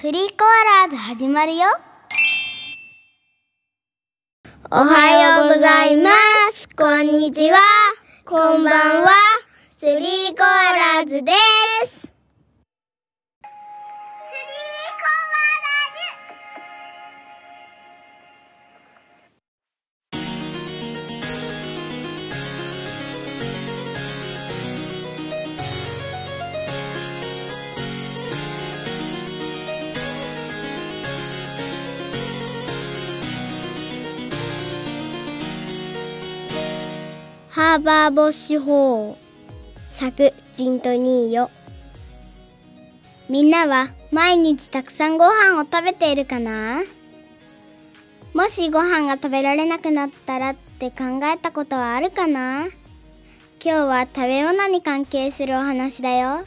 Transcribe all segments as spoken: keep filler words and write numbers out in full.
スリーコアラーズ始まるよ。おはようございます。こんにちは、こんばんは。スリーコアラーズです。スリーコアラーズ。ハーバー・ボッシュ法作、ジントニーよ。みんなは毎日たくさんご飯を食べているかな？もしご飯が食べられなくなったらって考えたことはあるかな？今日は食べ物に関係するお話だよ。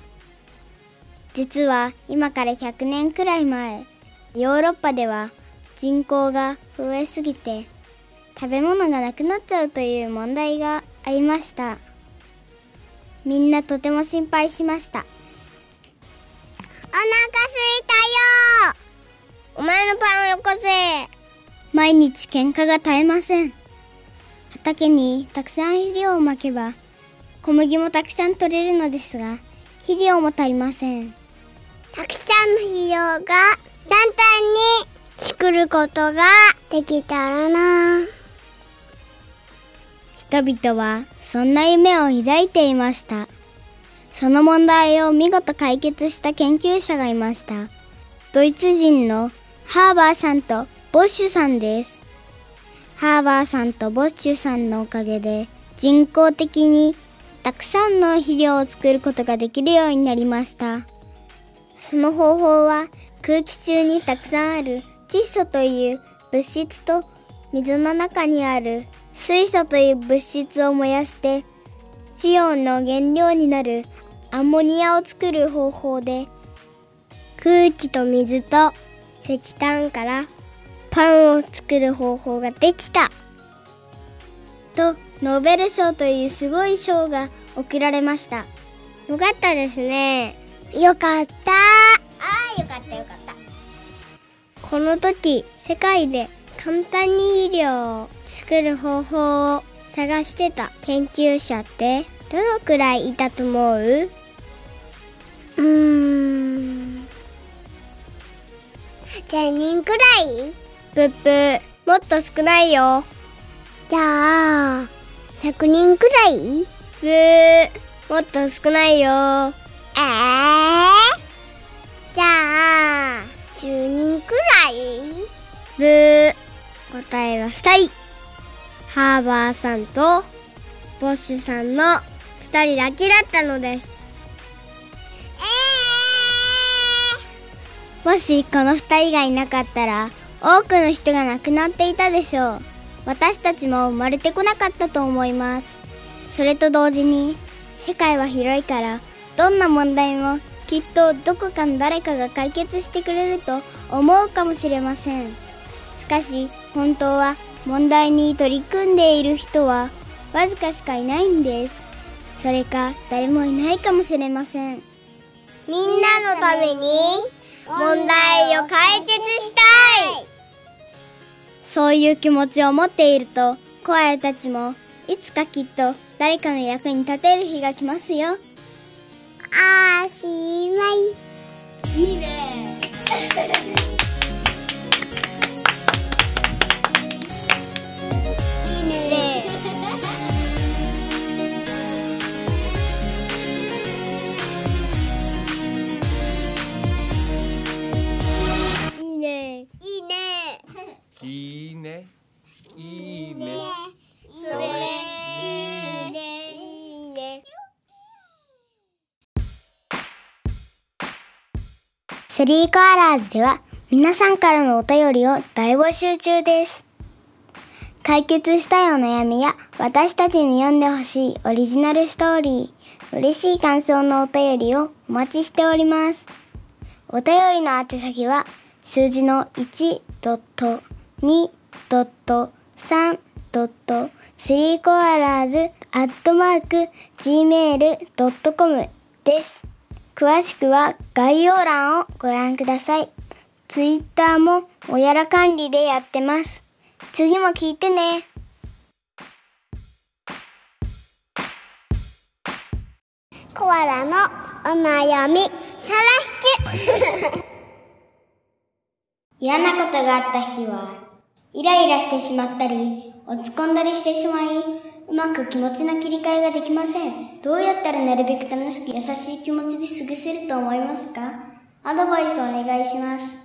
実は今からひゃくねんくらい前、ヨーロッパでは人口が増えすぎて食べ物がなくなっちゃうという問題がありました。みんなとても心配しました。お腹すいたよ。お前のパンをよこせ。毎日喧嘩が絶えません。畑にたくさん肥料をまけば小麦もたくさん取れるのですが、肥料も足りません。たくさんの肥料が簡単に作ることができたらな。人々はそんな夢を抱いていました。その問題を見事解決した研究者がいました。ドイツ人のハーバーさんとボッシュさんです。ハーバーさんとボッシュさんのおかげで人工的にたくさんの肥料を作ることができるようになりました。その方法は空気中にたくさんある窒素という物質と水の中にある水素という物質を燃やして肥料の原料になるアンモニアを作る方法で、空気と水と石炭からパンを作る方法ができたと、ノーベル賞というすごい賞が贈られました。よかったですね。よかった。あー、よかったよかった。この時、世界で簡単に肥料を作る方法を探してた研究者ってどのくらいいたと思う？うーん、せんにんくらい？ぷっぷ、もっと少ないよ。じゃあひゃくにんくらい？ぷー、もっと少ないよ。えー、じゃあじゅうにんくらい？ぷー、答えはふたり。ハーバーさんとボッシュさんのふたりだけだったのです。えー、もしこのふたりがいなかったら多くの人が亡くなっていたでしょう。私たちも生まれてこなかったと思います。それと同時に、世界は広いからどんな問題もきっとどこかの誰かが解決してくれると思うかもしれません。しかし本当は問題に取り組んでいる人はわずかしかいないんです。それか誰もいないかもしれません。みんなのために問題を解決したい、そういう気持ちを持っていると、コアラたちもいつかきっと誰かの役に立てる日が来ますよ。あーしまい。いいねいいね、いいね、それいいね、いいね。スリーコアラーズでは皆さんからのお便りを大募集中です。解決したいお悩みや私たちに読んでほしいオリジナルストーリー、嬉しい感想のお便りをお待ちしております。お便りの宛先は数字の いち に さん スリーコアラーズ アットマーク ジーメール ドットコム です。詳しくは概要欄をご覧ください。ツイッターもおやら管理でやってます。次も聞いてね。コアラのお悩みさらし中嫌なことがあった日はイライラしてしまったり落ち込んだりしてしまいうまく気持ちの切り替えができません。どうやったらなるべく楽しく優しい気持ちで過ごせると思いますか？アドバイスをお願いします。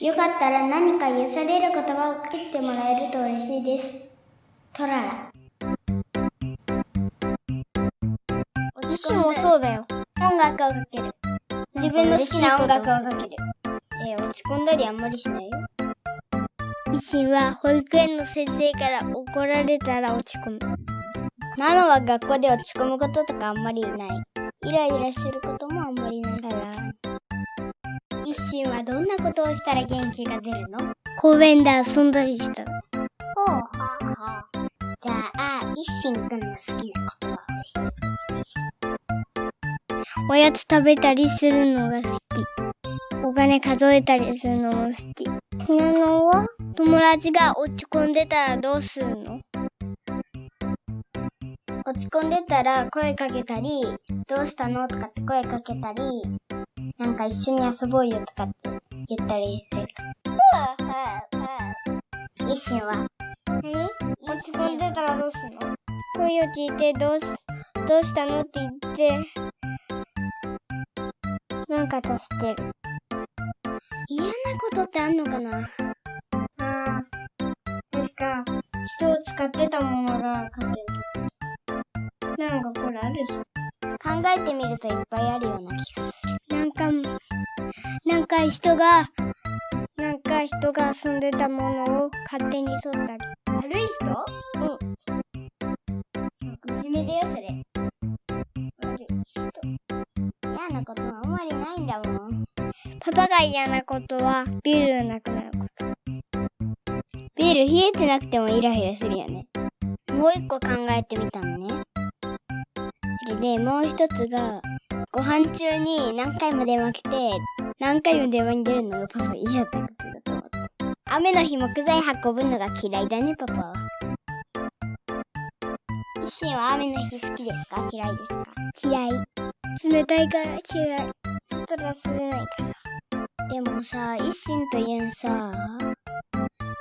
よかったら何か癒される言葉をかけてもらえると嬉しいです。トララ。私もそうだよ。音楽をかける。自分の好きな音楽をかける。えー、落ち込んだりあんまりしないよ。いしんは保育園の先生から怒られたら落ち込む。なのは学校で落ち込むこととかあんまりいない。イライラすることもあんまりないから。いしんはどんなことをしたら元気が出るの？公園で遊んだりしたら。ほうほうほう。じゃあ、いしんくんの好きなことを教えてください。おやつ食べたりするのが好き。お金数えたりするのも好き。ひなのは？友達が落ち込んでたらどうするの？落ち込んでたら声かけたり、どうしたのとかって声かけたり、なんか一緒に遊ぼうよとかって言ったりするから。いしんは？何？落ち込んでたらどうするの？声を聞いてどうし、どうしたのって言って、なんか助ける。嫌なことってあんのかな。ああ、確か人を使ってたものが書ける。なんかこれあるし。考えてみるといっぱいあるような気がする。なんかなんか人がなんか人が遊んでたものを勝手に取ったり。悪い人？うん。いじめだよそれ。悪い人。嫌なことは。ないんだもん。パパが嫌なことはビールなくなること。ビール冷えてなくてもイライラするよね。もう一個考えてみたのね。それでもう一つが、ご飯中に何回も電話来て何回も電話に出るのがパパ嫌ってことだと思った。雨の日木材運ぶのが嫌いだねパパは。いしんは雨の日好きですか嫌いですか？嫌い。冷たいから嫌い。外で遊べないから。でもさ、いしんとゆんさ、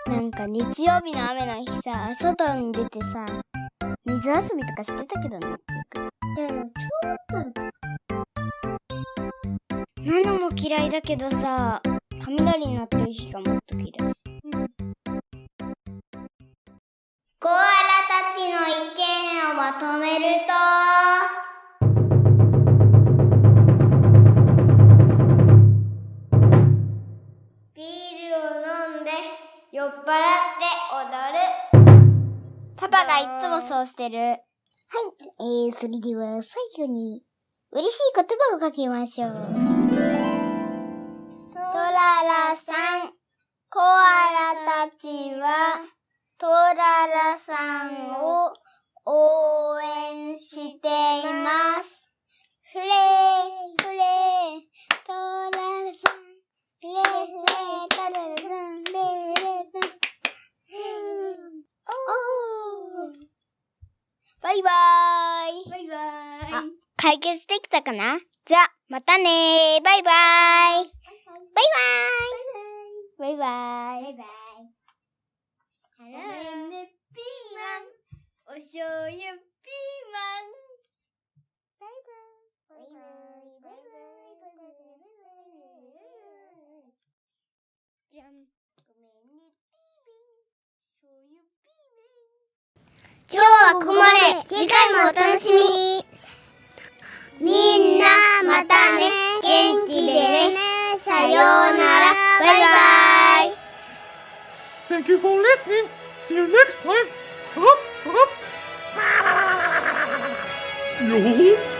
なんか日曜日の雨の日さ、外に出てさ、水遊びとかしてたけどね。でもちょっと。ナノも嫌いだけどさ、雷になってる日がもっと嫌い。うん。コアラたちの意見をまとめると、酔っ払って踊る。パパがいつもそうしてる。はい、えー、それでは最後に嬉しい言葉をかけましょう。トララさん、コアラたちはトララさんを応援しています。フレーフレートララさん、フレーフレートララさん、フレーフレー。バイバーイ。バイバーイ。あ、解決できたかな？じゃ、またねー。バイバーイ。バイバーイ。バイバーイ。バイバーイ。ハランでピーマン。お醤油ピーマン。バイバーイ。バイバーイ。バイバーイ。バイバーイ。じゃん。ごめんね、ピーマン。醤油ピーマン。今日はここまで。次回もお楽しみに。みんなまたね。元気でね。さようなら。バイバイ。Thank you for listening. See you next time. よー。